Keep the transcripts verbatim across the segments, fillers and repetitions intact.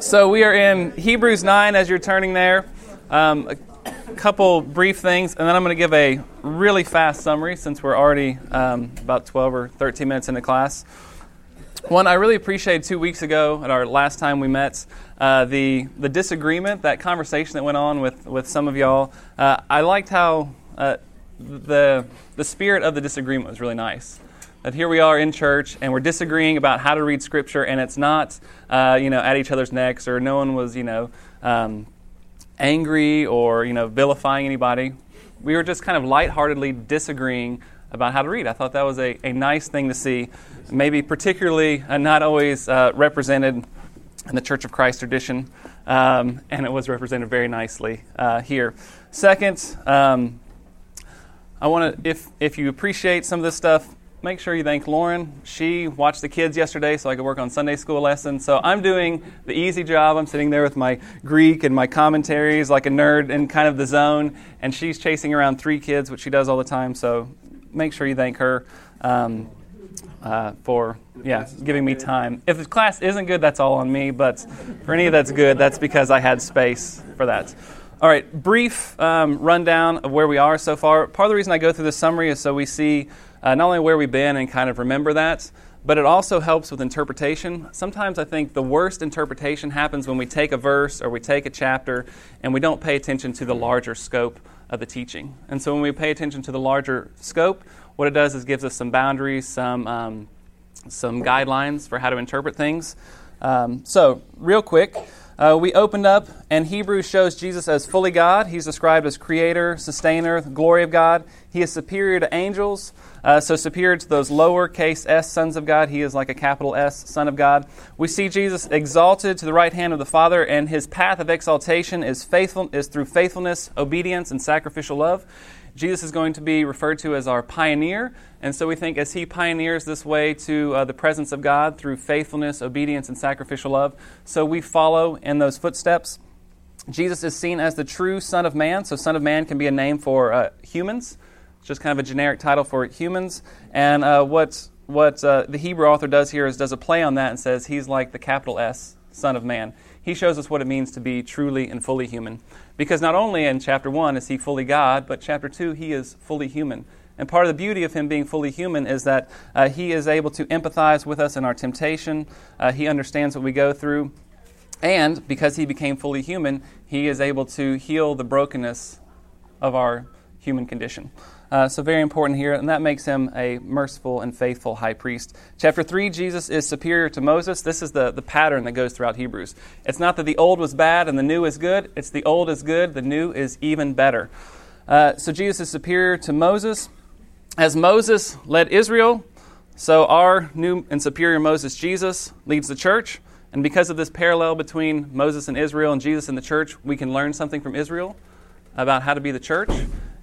So we are in Hebrews nine as you're turning there. Um, a couple brief things, and then I'm going to give a really fast summary since we're already um, about twelve or thirteen minutes into class. One, I really appreciated two weeks ago at our last time we met, uh, the the disagreement, that conversation that went on with, with some of y'all. Uh, I liked how uh, the the spirit of the disagreement was really nice. That here we are in church and we're disagreeing about how to read Scripture, and it's not uh, you know at each other's necks, or no one was you know um, angry or you know vilifying anybody. We were just kind of lightheartedly disagreeing about how to read. I thought that was a, a nice thing to see, maybe particularly uh, not always uh, represented in the Church of Christ tradition, um, and it was represented very nicely uh, here. Second, um, I want to, if if you appreciate some of this stuff, make sure you thank Lauren. She watched the kids yesterday so I could work on Sunday school lessons. So I'm doing the easy job. I'm sitting there with my Greek and my commentaries like a nerd in kind of the zone, and she's chasing around three kids, which she does all the time. So make sure you thank her um, uh, for yeah giving me time. If the class isn't good, that's all on me. But for any that's good, that's because I had space for that. All right, brief um, rundown of where we are so far. Part of the reason I go through this summary is so we see Uh, not only where we've been and kind of remember that, but it also helps with interpretation. Sometimes I think the worst interpretation happens when we take a verse or we take a chapter and we don't pay attention to the larger scope of the teaching. And so when we pay attention to the larger scope, what it does is gives us some boundaries, some um, some guidelines for how to interpret things. Um, so real quick, uh, we opened up and Hebrews shows Jesus as fully God. He's described as creator, sustainer, the glory of God. He is superior to angels. Uh, so superior to those lowercase s sons of God, he is like a capital S son of God. We see Jesus exalted to the right hand of the Father, and his path of exaltation is faithful is through faithfulness, obedience, and sacrificial love. Jesus is going to be referred to as our pioneer, and so we think as he pioneers this way to uh, the presence of God through faithfulness, obedience, and sacrificial love, so we follow in those footsteps. Jesus is seen as the true Son of Man, so Son of Man can be a name for uh, humans. Just kind of a generic title for humans. And uh, what what uh, the Hebrew author does here is does a play on that and says he's like the capital S, Son of Man. He shows us what it means to be truly and fully human. Because not only in chapter one is he fully God, but chapter two he is fully human. And part of the beauty of him being fully human is that uh, he is able to empathize with us in our temptation. Uh, he understands what we go through. And because he became fully human, he is able to heal the brokenness of our human condition. Uh, so very important here, and that makes him a merciful and faithful high priest. Chapter three, Jesus is superior to Moses. This is the, the pattern that goes throughout Hebrews. It's not that the old was bad and the new is good. It's the old is good, the new is even better. Uh, so Jesus is superior to Moses. As Moses led Israel, so our new and superior Moses, Jesus, leads the church. And because of this parallel between Moses and Israel and Jesus and the church, we can learn something from Israel about how to be the church.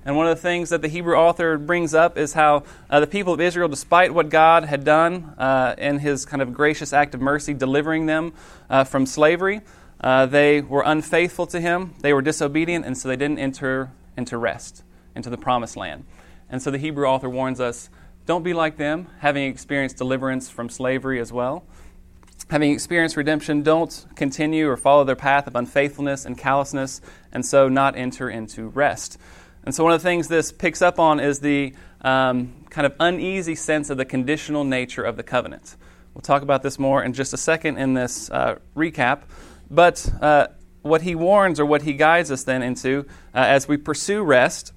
And one of the things that the Hebrew author brings up is how uh, the people of Israel, despite what God had done uh, in his kind of gracious act of mercy, delivering them uh, from slavery, uh, they were unfaithful to him, they were disobedient, and so they didn't enter into rest, into the promised land. And so the Hebrew author warns us, don't be like them, having experienced deliverance from slavery as well. Having experienced redemption, don't continue or follow their path of unfaithfulness and callousness, and so not enter into rest. And so one of the things this picks up on is the um, kind of uneasy sense of the conditional nature of the covenant. We'll talk about this more in just a second in this uh, recap. But uh, what he warns, or what he guides us then into uh, as we pursue rest,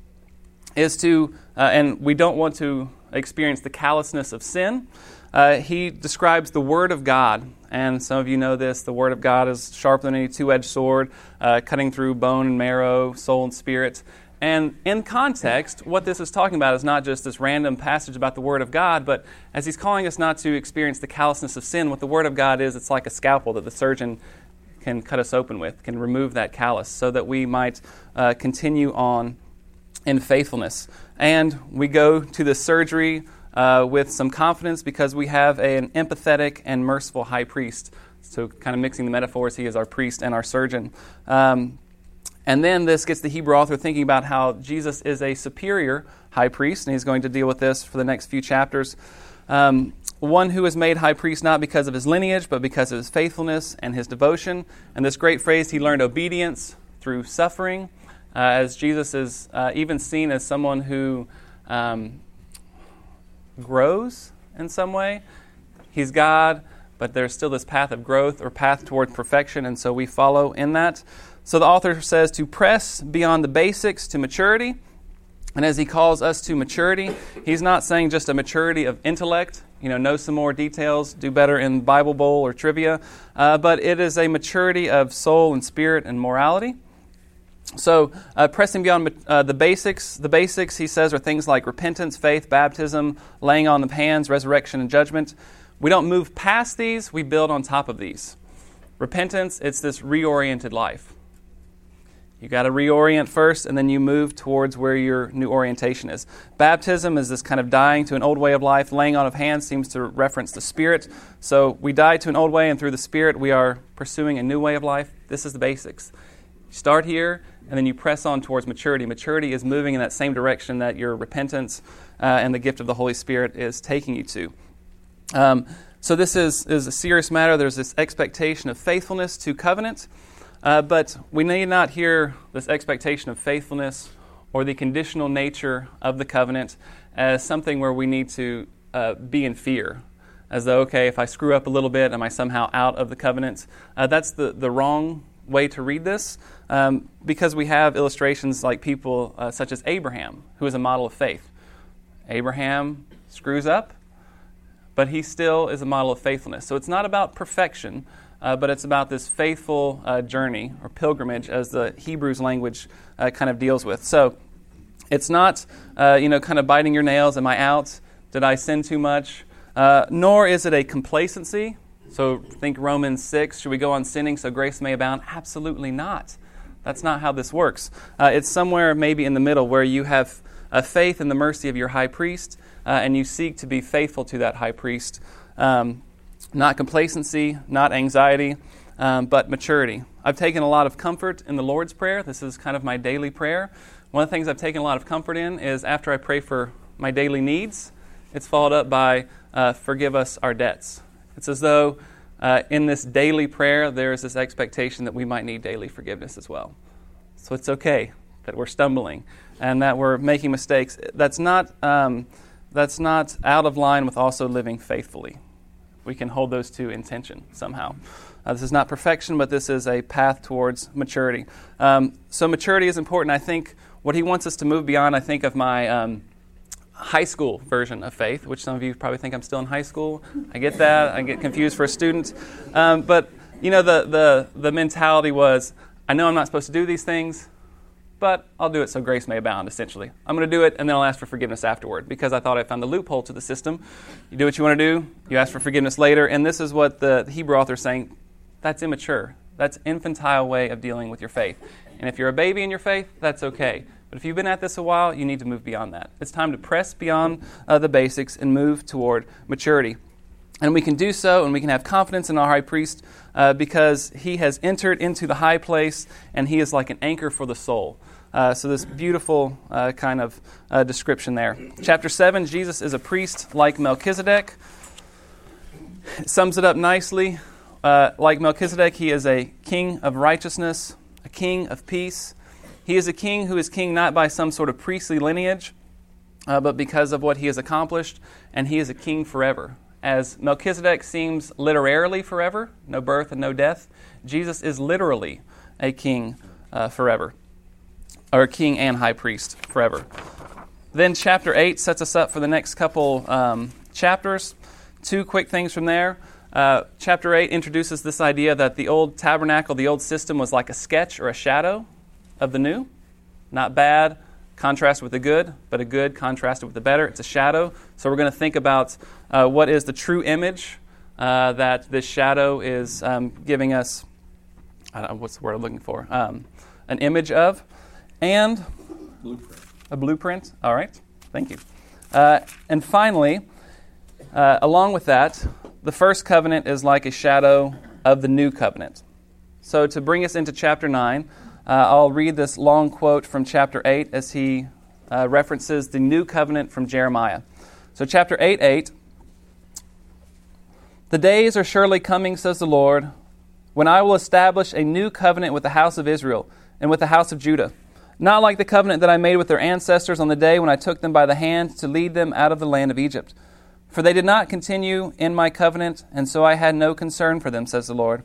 is to, uh, and we don't want to experience the callousness of sin. Uh, he describes the Word of God, and some of you know this. The Word of God is sharper than any two-edged sword, uh, cutting through bone and marrow, soul and spirit. And in context, what this is talking about is not just this random passage about the Word of God, but as he's calling us not to experience the callousness of sin, what the Word of God is, it's like a scalpel that the surgeon can cut us open with, can remove that callous so that we might uh, continue on in faithfulness. And we go to the surgery uh, with some confidence because we have a, an empathetic and merciful high priest. So kind of mixing the metaphors, he is our priest and our surgeon. Um And then this gets the Hebrew author thinking about how Jesus is a superior high priest, and he's going to deal with this for the next few chapters. Um, one who is made high priest not because of his lineage, but because of his faithfulness and his devotion. And this great phrase, he learned obedience through suffering, uh, as Jesus is uh, even seen as someone who um, grows in some way. He's God, but there's still this path of growth or path toward perfection, and so we follow in that. So the author says to press beyond the basics to maturity. And as he calls us to maturity, he's not saying just a maturity of intellect, you know, know some more details, do better in Bible Bowl or trivia, uh, but it is a maturity of soul and spirit and morality. So uh, pressing beyond uh, the basics, the basics, he says, are things like repentance, faith, baptism, laying on of hands, resurrection, and judgment. We don't move past these, we build on top of these. Repentance, it's this reoriented life. You got to reorient first, and then you move towards where your new orientation is. Baptism is this kind of dying to an old way of life. Laying on of hands seems to reference the Spirit. So we die to an old way, and through the Spirit we are pursuing a new way of life. This is the basics. You start here, and then you press on towards maturity. Maturity is moving in that same direction that your repentance uh, and the gift of the Holy Spirit is taking you to. Um, so this is, is a serious matter. There's this expectation of faithfulness to covenant. Uh, but we need not hear this expectation of faithfulness or the conditional nature of the covenant as something where we need to uh, be in fear, as though, okay, if I screw up a little bit, am I somehow out of the covenant? Uh, that's the, the wrong way to read this, um, because we have illustrations like people uh, such as Abraham, who is a model of faith. Abraham screws up, but he still is a model of faithfulness. So it's not about perfection, Uh, but it's about this faithful uh, journey or pilgrimage, as the Hebrews language uh, kind of deals with. So it's not, uh, you know, kind of biting your nails. Am I out? Did I sin too much? Uh, nor is it a complacency. So think Romans six. Should we go on sinning so grace may abound? Absolutely not. That's not how this works. Uh, it's somewhere maybe in the middle where you have a faith in the mercy of your high priest, uh, and you seek to be faithful to that high priest. Um Not complacency, not anxiety, um, but maturity. I've taken a lot of comfort in the Lord's Prayer. This is kind of my daily prayer. One of the things I've taken a lot of comfort in is after I pray for my daily needs, it's followed up by uh, forgive us our debts. It's as though uh, in this daily prayer, there is this expectation that we might need daily forgiveness as well. So it's okay that we're stumbling and that we're making mistakes. That's not, um, that's not out of line with also living faithfully. We can hold those two in tension somehow. Uh, this is not perfection, but this is a path towards maturity. Um, so maturity is important. I think what he wants us to move beyond, I think of my um, high school version of faith, which some of you probably think I'm still in high school. I get that. I get confused for a student. Um, but, you know, the, the, the mentality was, I know I'm not supposed to do these things, but I'll do it so grace may abound, essentially. I'm going to do it, and then I'll ask for forgiveness afterward, because I thought I found the loophole to the system. You do what you want to do, you ask for forgiveness later, and this is what the Hebrew author is saying. That's immature. That's infantile way of dealing with your faith. And if you're a baby in your faith, that's okay. But if you've been at this a while, you need to move beyond that. It's time to press beyond uh, the basics and move toward maturity. And we can do so, and we can have confidence in our high priest uh, because he has entered into the high place, and he is like an anchor for the soul. Uh, so this beautiful uh, kind of uh, description there. Chapter seven, Jesus is a priest like Melchizedek. It sums it up nicely. Uh, like Melchizedek, he is a king of righteousness, a king of peace. He is a king who is king not by some sort of priestly lineage, uh, but because of what he has accomplished, and he is a king forever. As Melchizedek seems literarily forever, no birth and no death, Jesus is literally a king uh, forever. Or king and high priest forever. Then chapter eight sets us up for the next couple um, chapters. Two quick things from there. Uh, chapter eight introduces this idea that the old tabernacle, the old system, was like a sketch or a shadow of the new. Not bad contrast with the good, but a good contrasted with the better. It's a shadow. So we're going to think about uh, what is the true image uh, that this shadow is um, giving us. I don't know, what's the word I'm looking for? Um, an image of. And blueprint. A blueprint. All right. Thank you. Uh, and finally, uh, along with that, the first covenant is like a shadow of the new covenant. So to bring us into chapter nine, uh, I'll read this long quote from chapter eight as he uh, references the new covenant from Jeremiah. So chapter eight, eight, The days are surely coming, says the Lord, when I will establish a new covenant with the house of Israel and with the house of Judah, not like the covenant that I made with their ancestors on the day when I took them by the hand to lead them out of the land of Egypt. For they did not continue in my covenant, and so I had no concern for them, says the Lord.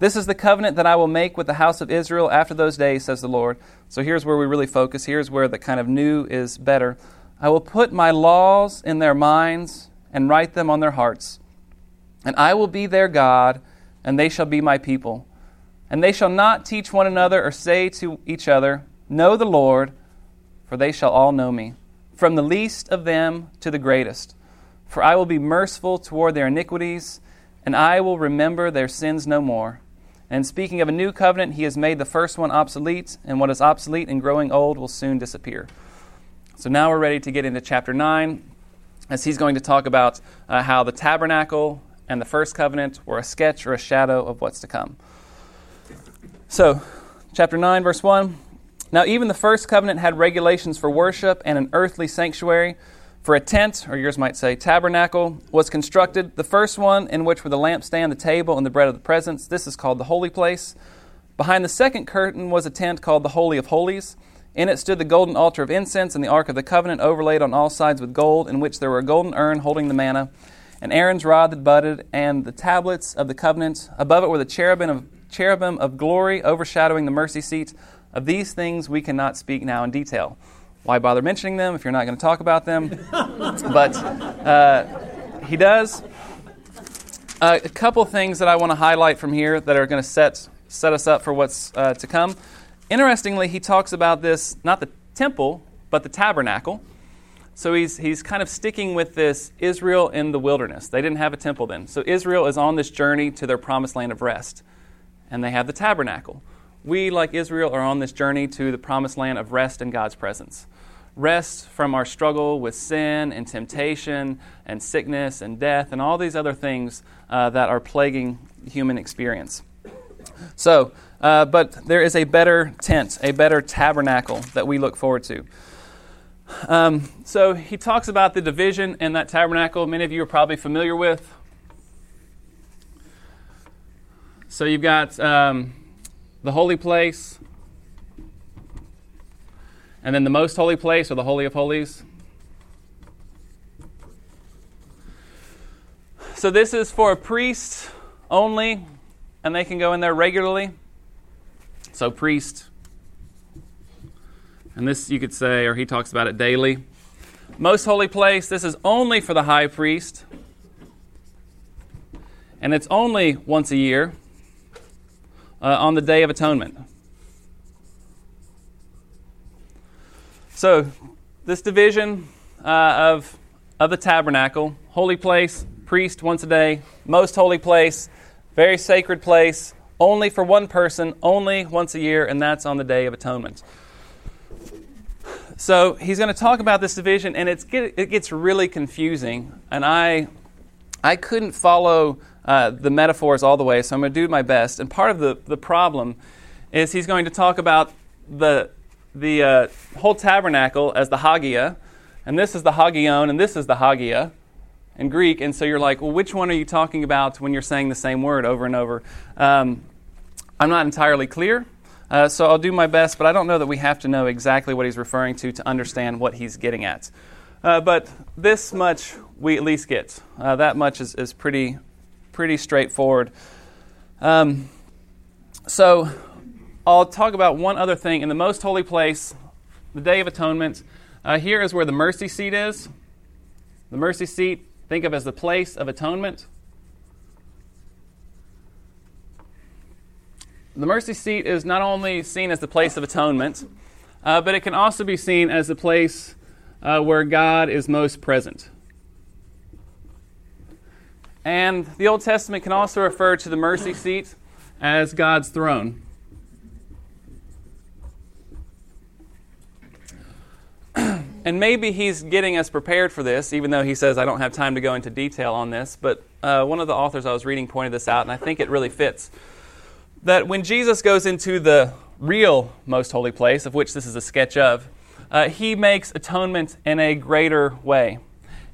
This is the covenant that I will make with the house of Israel after those days, says the Lord. So here's where we really focus. Here's where the kind of new is better. I will put my laws in their minds and write them on their hearts. And I will be their God, and they shall be my people. And they shall not teach one another or say to each other, Know the Lord, for they shall all know me, from the least of them to the greatest. For I will be merciful toward their iniquities, and I will remember their sins no more. And speaking of a new covenant, he has made the first one obsolete, and what is obsolete and growing old will soon disappear. So now we're ready to get into chapter nine, as he's going to talk about uh, how the tabernacle and the first covenant were a sketch or a shadow of what's to come. So, chapter nine, verse one. Now even the first covenant had regulations for worship and an earthly sanctuary. For a tent, or yours might say tabernacle, was constructed, the first one in which were the lampstand, the table, and the bread of the presence. This is called the holy place. Behind the second curtain was a tent called the Holy of Holies. In it stood the golden altar of incense and the Ark of the Covenant overlaid on all sides with gold, in which there were a golden urn holding the manna, and Aaron's rod that budded, and the tablets of the covenant. Above it were the cherubim of, cherubim of glory overshadowing the mercy seat. Of these things we cannot speak now in detail. Why bother mentioning them if you're not going to talk about them? But uh, he does. Uh, a couple things that I want to highlight from here that are going to set set us up for what's uh, to come. Interestingly, he talks about this, not the temple, but the tabernacle. So he's he's kind of sticking with this Israel in the wilderness. They didn't have a temple then. So Israel is on this journey to their promised land of rest, and they have the tabernacle. We, like Israel, are on this journey to the promised land of rest in God's presence. Rest from our struggle with sin and temptation and sickness and death and all these other things uh, that are plaguing human experience. So, uh, but there is a better tent, a better tabernacle that we look forward to. Um, so he talks about the division in that tabernacle many of you are probably familiar with. So you've got um, the holy place, and then the most holy place, or the Holy of Holies. So this is for a priest only, and they can go in there regularly. So priest. And this you could say, or he talks about it daily. Most holy place, this is only for the high priest. And it's only once a year uh, on the Day of Atonement. So, this division uh, of, of the tabernacle, holy place, priest once a day, most holy place, very sacred place, only for one person, only once a year, and that's on the Day of Atonement. So, he's going to talk about this division, and it's get, it gets really confusing, and I, I couldn't follow uh, the metaphors all the way, so I'm going to do my best. And part of the, the problem is he's going to talk about the... the uh, whole tabernacle as the hagia, and this is the hagion, and this is the hagia in Greek, and so you're like, well, which one are you talking about when you're saying the same word over and over? Um, I'm not entirely clear, uh, so I'll do my best, but I don't know that we have to know exactly what he's referring to to understand what he's getting at. Uh, but this much we at least get. Uh, that much is, is pretty, pretty straightforward. Um, so... I'll talk about one other thing. In the most holy place, the Day of Atonement, uh, here is where the mercy seat is. The mercy seat, think of as the place of atonement. The mercy seat is not only seen as the place of atonement, uh, but it can also be seen as the place uh, where God is most present. And the Old Testament can also refer to the mercy seat as God's throne. And maybe he's getting us prepared for this, even though he says I don't have time to go into detail on this, but uh, one of the authors I was reading pointed this out, and I think it really fits, that when Jesus goes into the real most holy place, of which this is a sketch of, uh, he makes atonement in a greater way.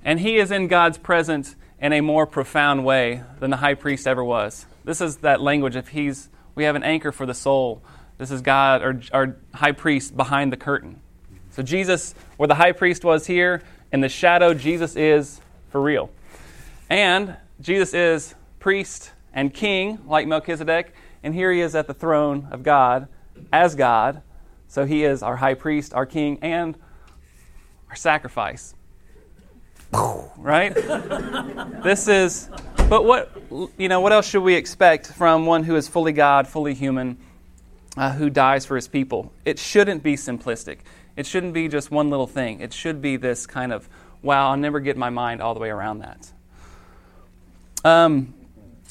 And he is in God's presence in a more profound way than the high priest ever was. This is that language of he's, we have an anchor for the soul. This is God, our, our high priest behind the curtain. So Jesus, where the high priest was here, in the shadow, Jesus is for real. And Jesus is priest and king, like Melchizedek, and here he is at the throne of God as God. So he is our high priest, our king, and our sacrifice. Right? This is, but what, you know, what else should we expect from one who is fully God, fully human, uh, who dies for his people? It shouldn't be simplistic. It shouldn't be just one little thing. It should be this kind of, wow, I'll never get my mind all the way around that. Um,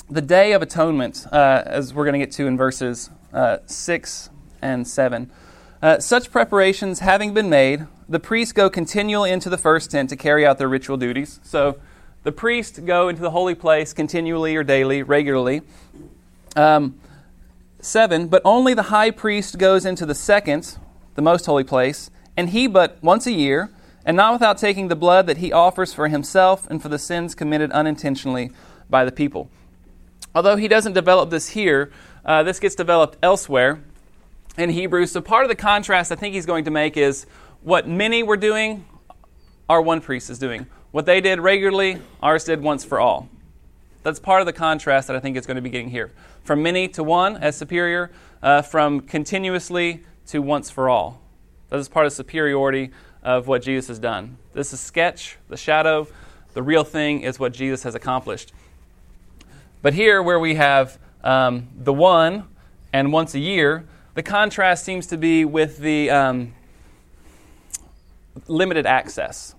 the Day of Atonement, uh, as we're going to get to in verses uh, six and seven. Uh, Such preparations having been made, the priests go continually into the first tent to carry out their ritual duties. So the priests go into the holy place continually or daily, regularly. Um, seven, but only the high priest goes into the second, the most holy place, and he but once a year, and not without taking the blood that he offers for himself and for the sins committed unintentionally by the people. Although he doesn't develop this here, uh, this gets developed elsewhere in Hebrews. So part of the contrast I think he's going to make is what many were doing, our one priest is doing. What they did regularly, ours did once for all. That's part of the contrast that I think is going to be getting here. From many to one as superior, uh, from continuously to once for all. That is part of superiority of what Jesus has done. This is sketch, the shadow. The real thing is what Jesus has accomplished. But here where we have um, the one and once a year, the contrast seems to be with the um, limited access.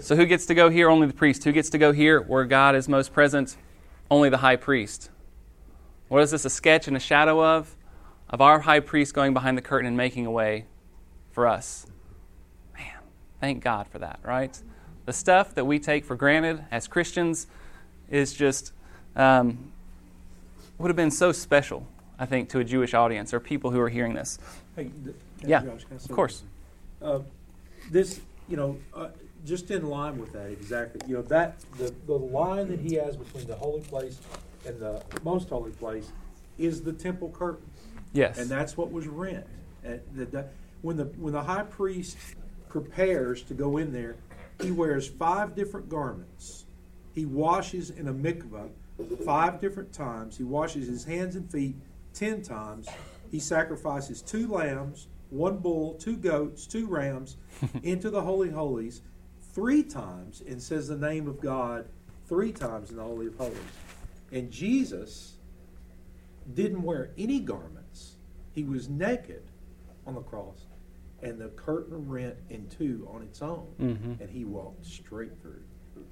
So who gets to go here? Only the priest. Who gets to go here? Where God is most present? Only the high priest. What is this a sketch and a shadow of? Of our high priest going behind the curtain and making a way for us. Man, thank God for that, right? The stuff that we take for granted as Christians is just, um, would have been so special, I think, to a Jewish audience or people who are hearing this. Hey, yeah, Josh, can I say of course. Uh, this, you know, uh, just in line with that exactly, you know, that the, the line that he has between the holy place and the most holy place is the temple curtain. Yes, and that's what was rent. And the, the, when the when the high priest prepares to go in there, he wears five different garments. He washes in a mikvah five different times. He washes his hands and feet ten times. He sacrifices two lambs, one bull, two goats, two rams into the holy holies three times, and says the name of God three times in the holy of holies. And Jesus didn't wear any garments. He was naked on the cross, and the curtain rent in two on its own, mm-hmm. and he walked straight through.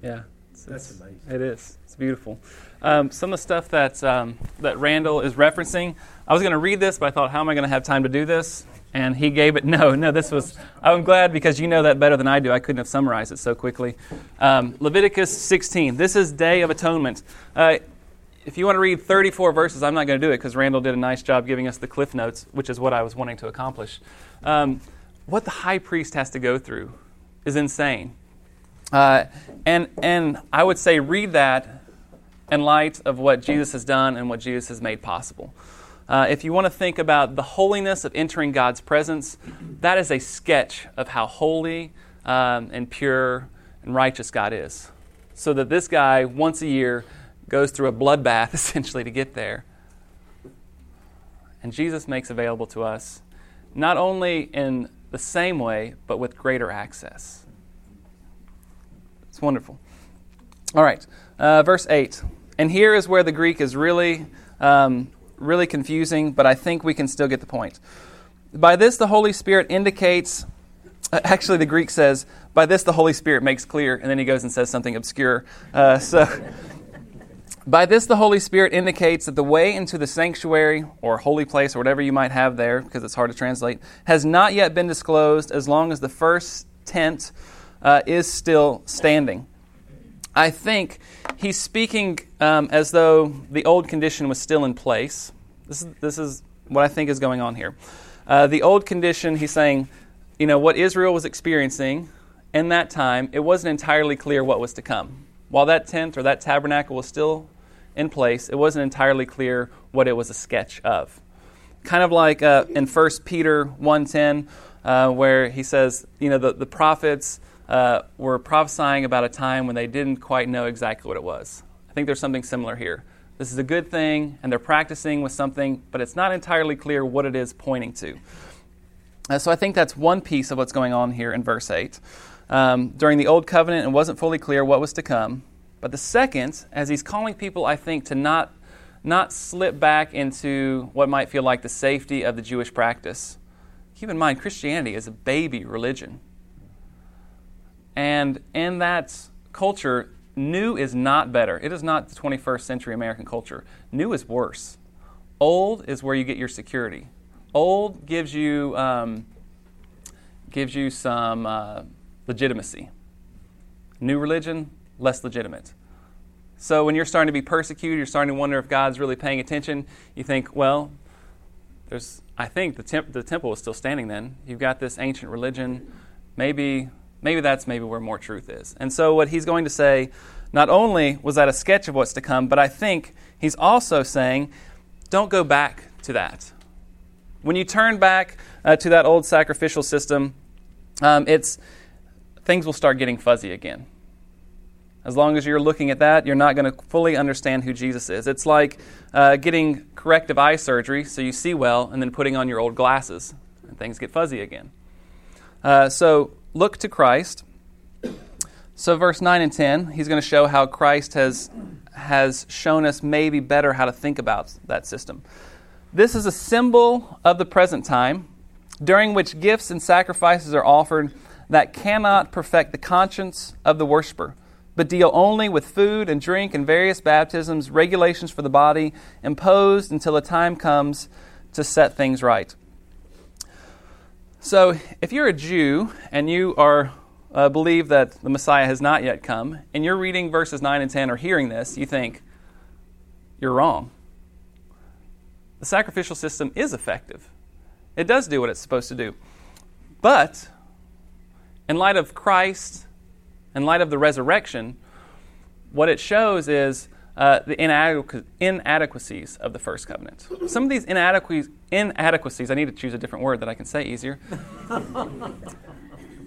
Yeah, it's, that's it's, amazing. It is. It's beautiful. Um, some of the stuff that um, that Randall is referencing, I was going to read this, but I thought, how am I going to have time to do this? And he gave it. No, no. This was. I'm glad because you know that better than I do. I couldn't have summarized it so quickly. Um, Leviticus sixteen. This is Day of Atonement. Uh, If you want to read thirty-four verses, I'm not going to do it because Randall did a nice job giving us the cliff notes, which is what I was wanting to accomplish. Um, what the high priest has to go through is insane. Uh, and and I would say read that in light of what Jesus has done and what Jesus has made possible. Uh, if you want to think about the holiness of entering God's presence, that is a sketch of how holy um, and pure and righteous God is. So that this guy, once a year, goes through a bloodbath, essentially, to get there. And Jesus makes available to us, not only in the same way, but with greater access. It's wonderful. All right, uh, verse eight. And here is where the Greek is really, um, really confusing, but I think we can still get the point. By this the Holy Spirit indicates... Actually, the Greek says, by this the Holy Spirit makes clear, and then he goes and says something obscure. Uh, so... By this the Holy Spirit indicates that the way into the sanctuary or holy place or whatever you might have there, because it's hard to translate, has not yet been disclosed as long as the first tent uh, is still standing. I think he's speaking um, as though the old condition was still in place. This is, this is what I think is going on here. Uh, the old condition, he's saying, you know, what Israel was experiencing in that time, it wasn't entirely clear what was to come. While that tent or that tabernacle was still in place, it wasn't entirely clear what it was a sketch of. Kind of like uh, in First Peter one ten, uh, where he says, you know, the, the prophets uh, were prophesying about a time when they didn't quite know exactly what it was. I think there's something similar here. This is a good thing, and they're practicing with something, but it's not entirely clear what it is pointing to. Uh, so I think that's one piece of what's going on here in verse eight. Um, during the Old Covenant, it wasn't fully clear what was to come. But the second, as he's calling people, I think, to not not slip back into what might feel like the safety of the Jewish practice. Keep in mind, Christianity is a baby religion. And in that culture, new is not better. It is not the twenty-first century American culture. New is worse. Old is where you get your security. Old gives you um, gives you some uh, legitimacy. New religion, less legitimate. So when you're starting to be persecuted, you're starting to wonder if God's really paying attention. You think, well, there's. I think the temp- the temple is still standing. Then you've got this ancient religion. Maybe maybe that's maybe where more truth is. And so what he's going to say, not only was that a sketch of what's to come, but I think he's also saying, don't go back to that. When you turn back uh, to that old sacrificial system, um, it's things will start getting fuzzy again. As long as you're looking at that, you're not going to fully understand who Jesus is. It's like uh, getting corrective eye surgery so you see well and then putting on your old glasses, and things get fuzzy again. Uh, so look to Christ. So verse nine and ten, he's going to show how Christ has, has shown us maybe better how to think about that system. This is a symbol of the present time, during which gifts and sacrifices are offered that cannot perfect the conscience of the worshiper, but deal only with food and drink and various baptisms, regulations for the body, imposed until a time comes to set things right. So if you're a Jew and you are uh, believe that the Messiah has not yet come, and you're reading verses nine and ten or hearing this, you think, you're wrong. The sacrificial system is effective. It does do what it's supposed to do. But in light of Christ, in light of the resurrection, what it shows is uh, the inadequ- inadequacies of the first covenant. Some of these inadequ- inadequacies, I need to choose a different word that I can say easier.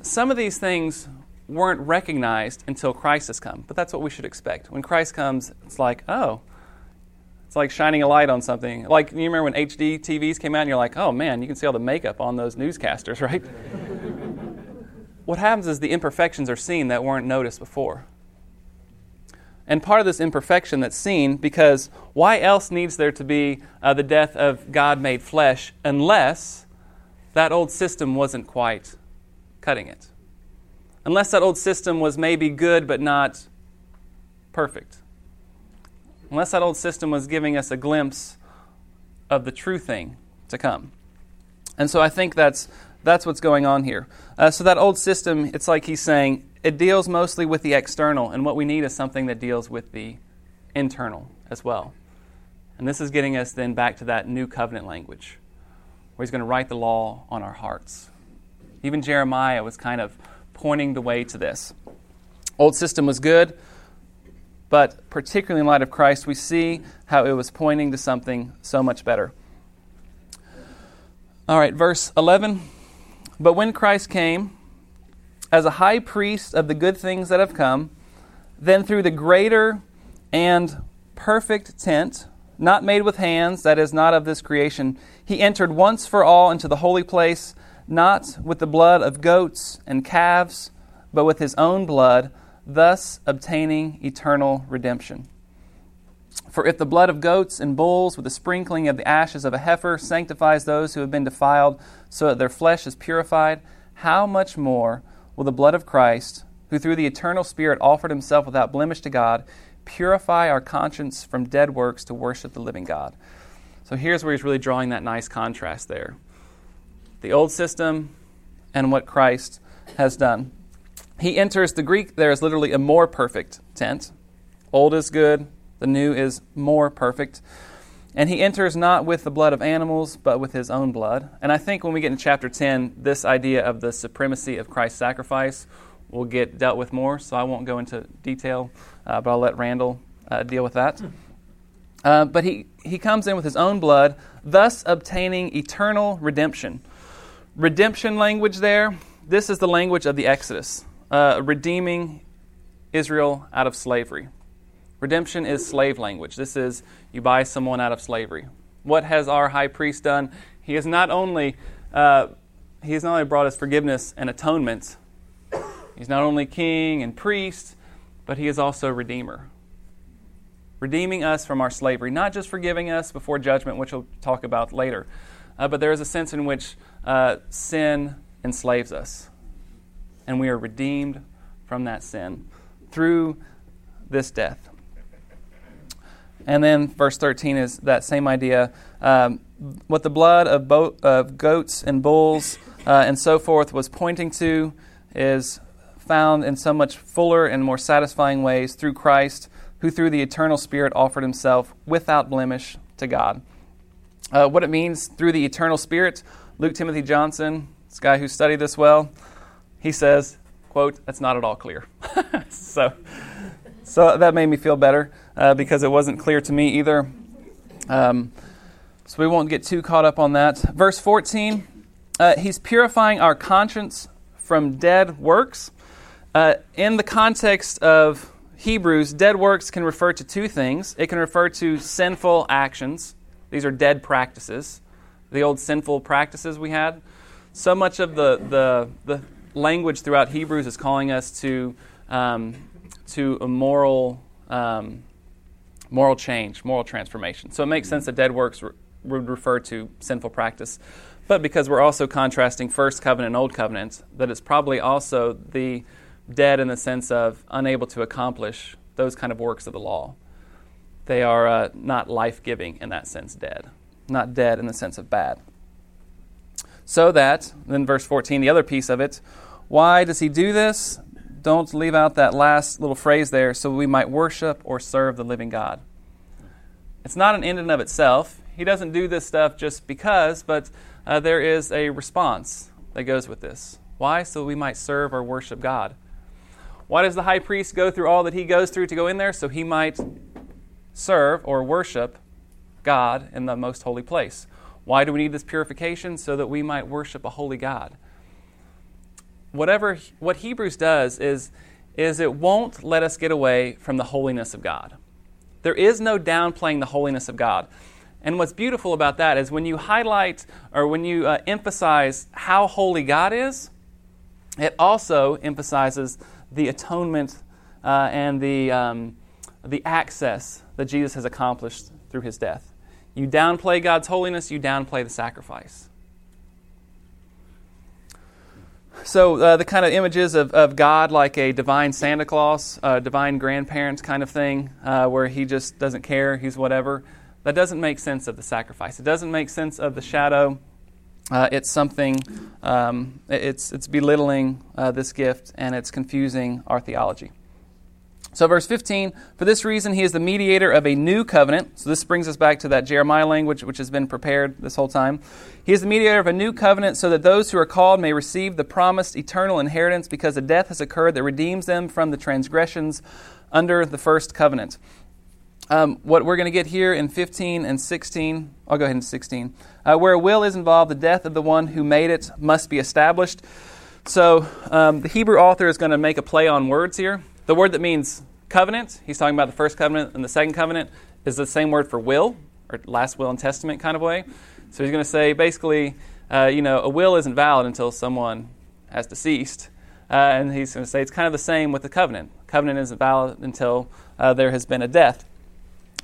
Some of these things weren't recognized until Christ has come, but that's what we should expect. When Christ comes, it's like, oh, it's like shining a light on something. Like, you remember when H D T Vs came out and you're like, oh man, you can see all the makeup on those newscasters, right? What happens is the imperfections are seen that weren't noticed before. And part of this imperfection that's seen, because why else needs there to be uh, the death of God made flesh unless that old system wasn't quite cutting it? Unless that old system was maybe good but not perfect. Unless that old system was giving us a glimpse of the true thing to come. And so I think that's That's what's going on here. Uh, so that old system, it's like he's saying, it deals mostly with the external, and what we need is something that deals with the internal as well. And this is getting us then back to that new covenant language, where he's going to write the law on our hearts. Even Jeremiah was kind of pointing the way to this. Old system was good, but particularly in light of Christ, we see how it was pointing to something so much better. All right, verse eleven. But when Christ came as a high priest of the good things that have come, then through the greater and perfect tent, not made with hands, that is, not of this creation, he entered once for all into the holy place, not with the blood of goats and calves, but with his own blood, thus obtaining eternal redemption. For if the blood of goats and bulls with the sprinkling of the ashes of a heifer sanctifies those who have been defiled so that their flesh is purified, how much more will the blood of Christ, who through the eternal Spirit offered himself without blemish to God, purify our conscience from dead works to worship the living God? So here's where he's really drawing that nice contrast there. The old system and what Christ has done. He enters the Greek, there is literally a more perfect tent. Old is good. The new is more perfect. And he enters not with the blood of animals, but with his own blood. And I think when we get in chapter ten, this idea of the supremacy of Christ's sacrifice will get dealt with more, so I won't go into detail, uh, but I'll let Randall uh, deal with that. Uh, but he, he comes in with his own blood, thus obtaining eternal redemption. Redemption language there, this is the language of the Exodus, uh, redeeming Israel out of slavery. Redemption is slave language. This is you buy someone out of slavery. What has our high priest done? He has not only uh, he has not only brought us forgiveness and atonement. He's not only king and priest, but he is also redeemer. Redeeming us from our slavery, not just forgiving us before judgment, which we'll talk about later, uh, but there is a sense in which uh, sin enslaves us, and we are redeemed from that sin through this death. And then verse thirteen is that same idea. Um, what the blood of, bo- of goats and bulls uh, and so forth was pointing to is found in so much fuller and more satisfying ways through Christ, who through the eternal Spirit offered himself without blemish to God. Uh, what it means through the eternal Spirit, Luke Timothy Johnson, this guy who studied this well, he says, quote, that's not at all clear. so, so that made me feel better uh, because it wasn't clear to me either. Um, so we won't get too caught up on that. Verse fourteen, uh, he's purifying our conscience from dead works. Uh, in the context of Hebrews, dead works can refer to two things. It can refer to sinful actions. These are dead practices, the old sinful practices we had. So much of the the, the language throughout Hebrews is calling us to um, to a moral um, moral change, moral transformation. So it makes sense that dead works re- would refer to sinful practice. But because we're also contrasting First Covenant and Old Covenant, that it's probably also the dead in the sense of unable to accomplish those kind of works of the law. They are uh, not life-giving in that sense, dead. Not dead in the sense of bad. So that, then verse fourteen, the other piece of it, why does he do this? Don't leave out that last little phrase there, so we might worship or serve the living God. It's not an end in and of itself. He doesn't do this stuff just because, but uh, there is a response that goes with this. Why? So we might serve or worship God. Why does the high priest go through all that he goes through to go in there? So he might serve or worship God in the most holy place. Why do we need this purification? So that we might worship a holy God. Whatever what Hebrews does is, is it won't let us get away from the holiness of God. There is no downplaying the holiness of God. And what's beautiful about that is when you highlight or when you uh, emphasize how holy God is, it also emphasizes the atonement uh, and the um, the access that Jesus has accomplished through his death. You downplay God's holiness, you downplay the sacrifice. So uh, the kind of images of, of God like a divine Santa Claus, uh, divine grandparents kind of thing, uh, where he just doesn't care, he's whatever, that doesn't make sense of the sacrifice. It doesn't make sense of the shadow. Uh, it's something, um, it's it's belittling uh, this gift, and it's confusing our theology. So verse fifteen, for this reason he is the mediator of a new covenant. So this brings us back to that Jeremiah language, which has been prepared this whole time. He is the mediator of a new covenant so that those who are called may receive the promised eternal inheritance because a death has occurred that redeems them from the transgressions under the first covenant. Um, what we're going to get here in fifteen and sixteen, I'll go ahead and sixteen, uh, where a will is involved, the death of the one who made it must be established. So um, the Hebrew author is going to make a play on words here. The word that means covenant, he's talking about the first covenant and the second covenant, is the same word for will, or last will and testament kind of way. So he's going to say basically, uh, you know, a will isn't valid until someone has deceased. Uh, and he's going to say it's kind of the same with the covenant. Covenant isn't valid until uh, there has been a death.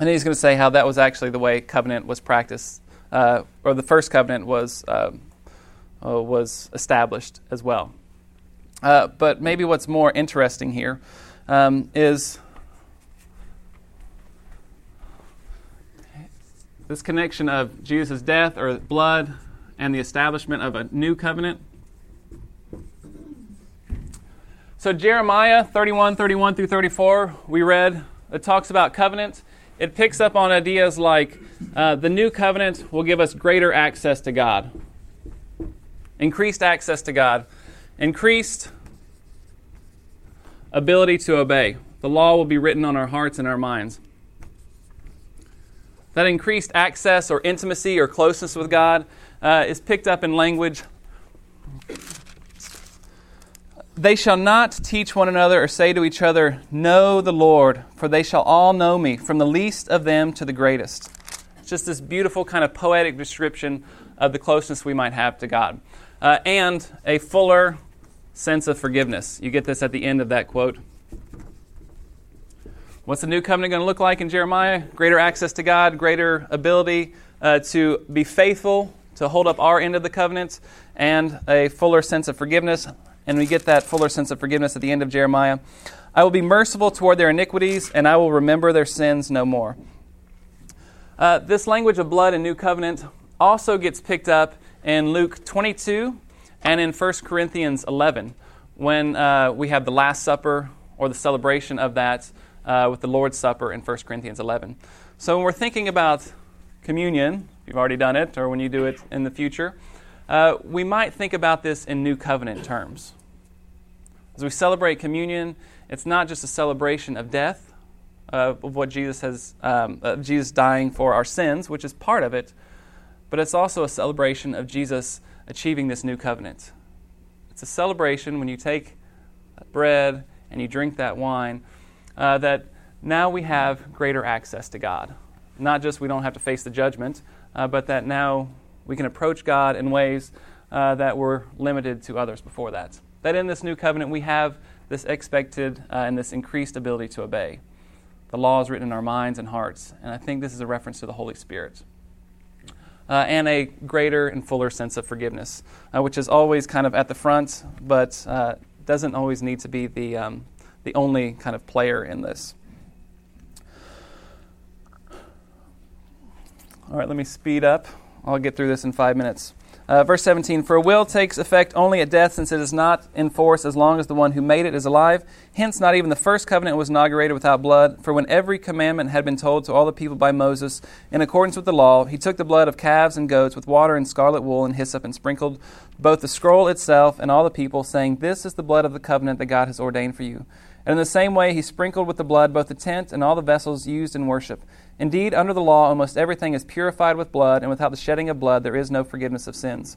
And then he's going to say how that was actually the way covenant was practiced, uh, or the first covenant was um, uh, was established as well. Uh, but maybe what's more interesting here um, is this connection of Jesus' death or blood and the establishment of a new covenant. So Jeremiah thirty-one, thirty-one through thirty-four, we read, it talks about covenant. It picks up on ideas like uh, the new covenant will give us greater access to God. Increased access to God. Increased ability to obey. The law will be written on our hearts and our minds. That increased access or intimacy or closeness with God uh, is picked up in language. They shall not teach one another or say to each other, "Know the Lord, for they shall all know me, from the least of them to the greatest." It's just this beautiful kind of poetic description of the closeness we might have to God. Uh, and a fuller sense of forgiveness. You get this at the end of that quote. What's the new covenant going to look like in Jeremiah? Greater access to God, greater ability uh, to be faithful, to hold up our end of the covenant, and a fuller sense of forgiveness. And we get that fuller sense of forgiveness at the end of Jeremiah. I will be merciful toward their iniquities, and I will remember their sins no more. Uh, this language of blood and new covenant also gets picked up in Luke twenty-two and in First Corinthians eleven, when uh, we have the Last Supper or the celebration of that uh, with the Lord's Supper in First Corinthians eleven. So when we're thinking about communion, if you've already done it, or when you do it in the future, uh, we might think about this in new covenant terms. As we celebrate communion, it's not just a celebration of death, uh, of what Jesus has, um, of Jesus dying for our sins, which is part of it, but it's also a celebration of Jesus achieving this new covenant. It's a celebration when you take that bread and you drink that wine, uh, that now we have greater access to God. Not just we don't have to face the judgment, uh, but that now we can approach God in ways uh, that were limited to others before that. That in this new covenant we have this expected uh, and this increased ability to obey. The law is written in our minds and hearts, and I think this is a reference to the Holy Spirit. Uh, and a greater and fuller sense of forgiveness, uh, which is always kind of at the front, but uh, doesn't always need to be the um, the only kind of player in this. All right, let me speed up. I'll get through this in five minutes. Uh, verse seventeen, "For a will takes effect only at death, since it is not in force as long as the one who made it is alive. Hence, not even the first covenant was inaugurated without blood. For when every commandment had been told to all the people by Moses, in accordance with the law, he took the blood of calves and goats with water and scarlet wool and hyssop and sprinkled both the scroll itself and all the people, saying, 'This is the blood of the covenant that God has ordained for you.' And in the same way, he sprinkled with the blood both the tent and all the vessels used in worship. Indeed, under the law, almost everything is purified with blood, and without the shedding of blood, there is no forgiveness of sins."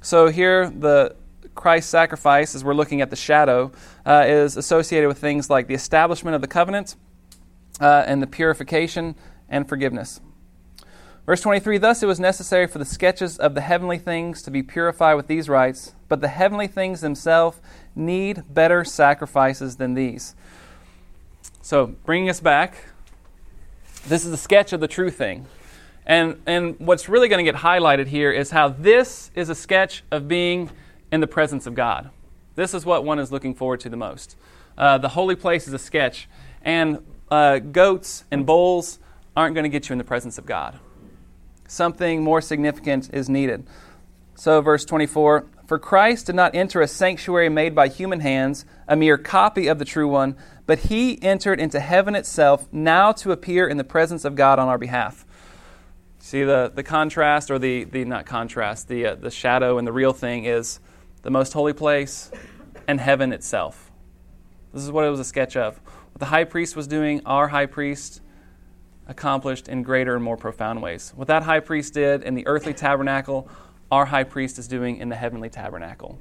So here, the Christ's sacrifice, as we're looking at the shadow, uh, is associated with things like the establishment of the covenant uh, and the purification and forgiveness. Verse twenty-three, "Thus it was necessary for the sketches of the heavenly things to be purified with these rites, but the heavenly things themselves need better sacrifices than these." So, bringing us back, this is a sketch of the true thing. And, and what's really going to get highlighted here is how this is a sketch of being in the presence of God. This is what one is looking forward to the most. Uh, the holy place is a sketch, and uh, goats and bulls aren't going to get you in the presence of God. Something more significant is needed. So verse twenty-four, "For Christ did not enter a sanctuary made by human hands, a mere copy of the true one, but he entered into heaven itself, now to appear in the presence of God on our behalf." See, the, the contrast, or the, the not contrast, the, uh, the shadow and the real thing is the most holy place and heaven itself. This is what it was a sketch of. What the high priest was doing, our high priest accomplished in greater and more profound ways. What that high priest did in the earthly tabernacle, our high priest is doing in the heavenly tabernacle.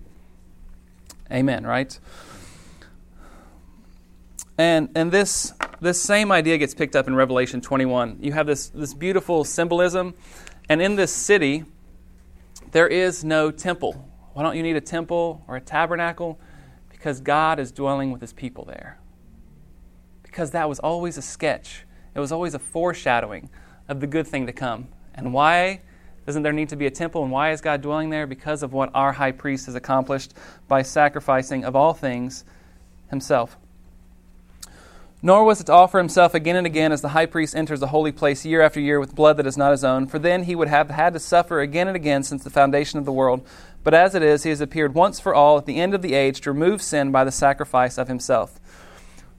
Amen, right? And and this this same idea gets picked up in Revelation twenty-one. You have this, this beautiful symbolism, and in this city, there is no temple. Why don't you need a temple or a tabernacle? Because God is dwelling with his people there. Because that was always a sketch. It was always a foreshadowing of the good thing to come. And why doesn't there need to be a temple? And why is God dwelling there? Because of what our high priest has accomplished by sacrificing, of all things, himself. "Nor was it to offer himself again and again as the high priest enters the holy place year after year with blood that is not his own, for then he would have had to suffer again and again since the foundation of the world. But as it is, he has appeared once for all at the end of the age to remove sin by the sacrifice of himself."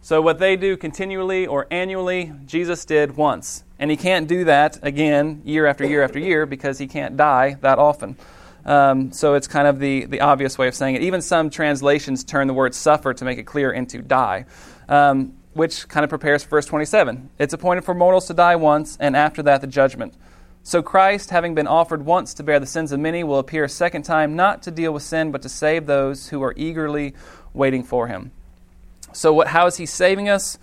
So what they do continually or annually, Jesus did once. And he can't do that again year after year after year because he can't die that often. Um, so it's kind of the, the obvious way of saying it. Even some translations turn the word suffer to make it clear into die, um, which kind of prepares for verse twenty-seven. It's appointed for mortals to die once, and after that the judgment. So Christ, having been offered once to bear the sins of many, will appear a second time, not to deal with sin, but to save those who are eagerly waiting for him. So what, how is he saving us?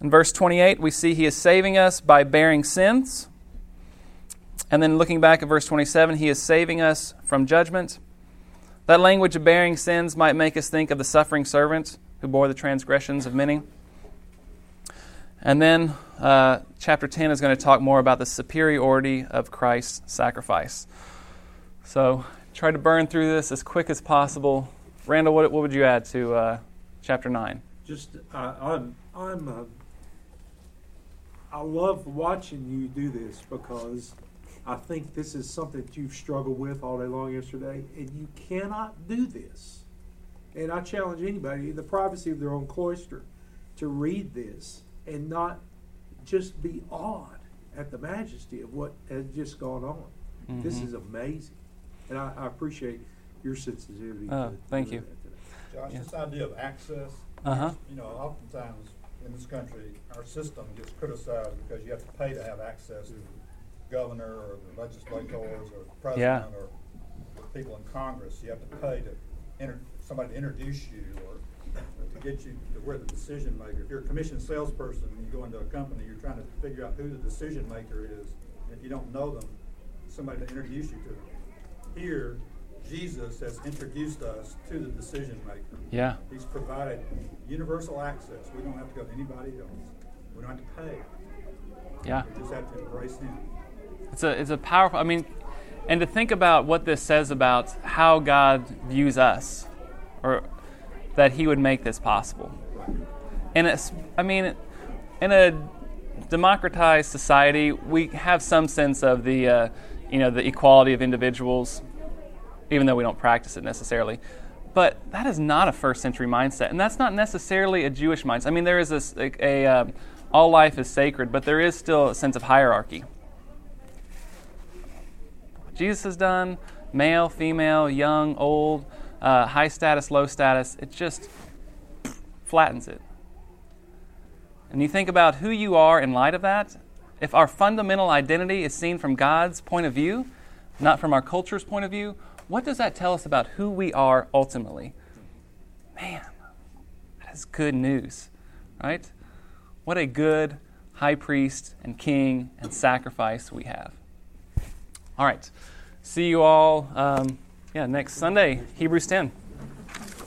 In verse twenty-eight, we see he is saving us by bearing sins. And then looking back at verse twenty-seven, he is saving us from judgment. That language of bearing sins might make us think of the suffering servant who bore the transgressions of many. And then uh, chapter ten is going to talk more about the superiority of Christ's sacrifice. So try to burn through this as quick as possible. Randall, what, what would you add to uh, chapter nine? Just, uh, I'm, I'm, uh, I love watching you do this, because I think this is something that you've struggled with all day long yesterday, and you cannot do this. And I challenge anybody in the privacy of their own cloister to read this and not just be awed at the majesty of what has just gone on. Mm-hmm. This is amazing, and I, I appreciate your sensitivity. Oh, to, thank to you. Josh, yeah. This idea of access, uh-huh. you know, oftentimes in this country, our system gets criticized because you have to pay to have access to governor or the legislators or the president yeah. or people in Congress. You have to pay to inter- somebody to introduce you or to get you to where the decision maker. If you're a commissioned salesperson and you go into a company, you're trying to figure out who the decision maker is. If you don't know them, somebody to introduce you to them. Here, Jesus has introduced us to the decision maker. Yeah. He's provided universal access. We don't have to go to anybody else. We don't have to pay. Yeah. We just have to embrace him. It's a it's a powerful, I mean, and to think about what this says about how God views us, or that he would make this possible. And it's, I mean, in a democratized society, we have some sense of the, uh, you know, the equality of individuals, even though we don't practice it necessarily. But that is not a first century mindset, and that's not necessarily a Jewish mindset. I mean, there is a, a, a uh, all life is sacred, but there is still a sense of hierarchy. Jesus has done, male, female, young, old, uh, high status, low status, it just flattens it. And you think about who you are in light of that. If our fundamental identity is seen from God's point of view, not from our culture's point of view, what does that tell us about who we are ultimately? Man, that is good news, right? What a good high priest and king and sacrifice we have. All right. See you all, um, yeah, next Sunday, Hebrews ten.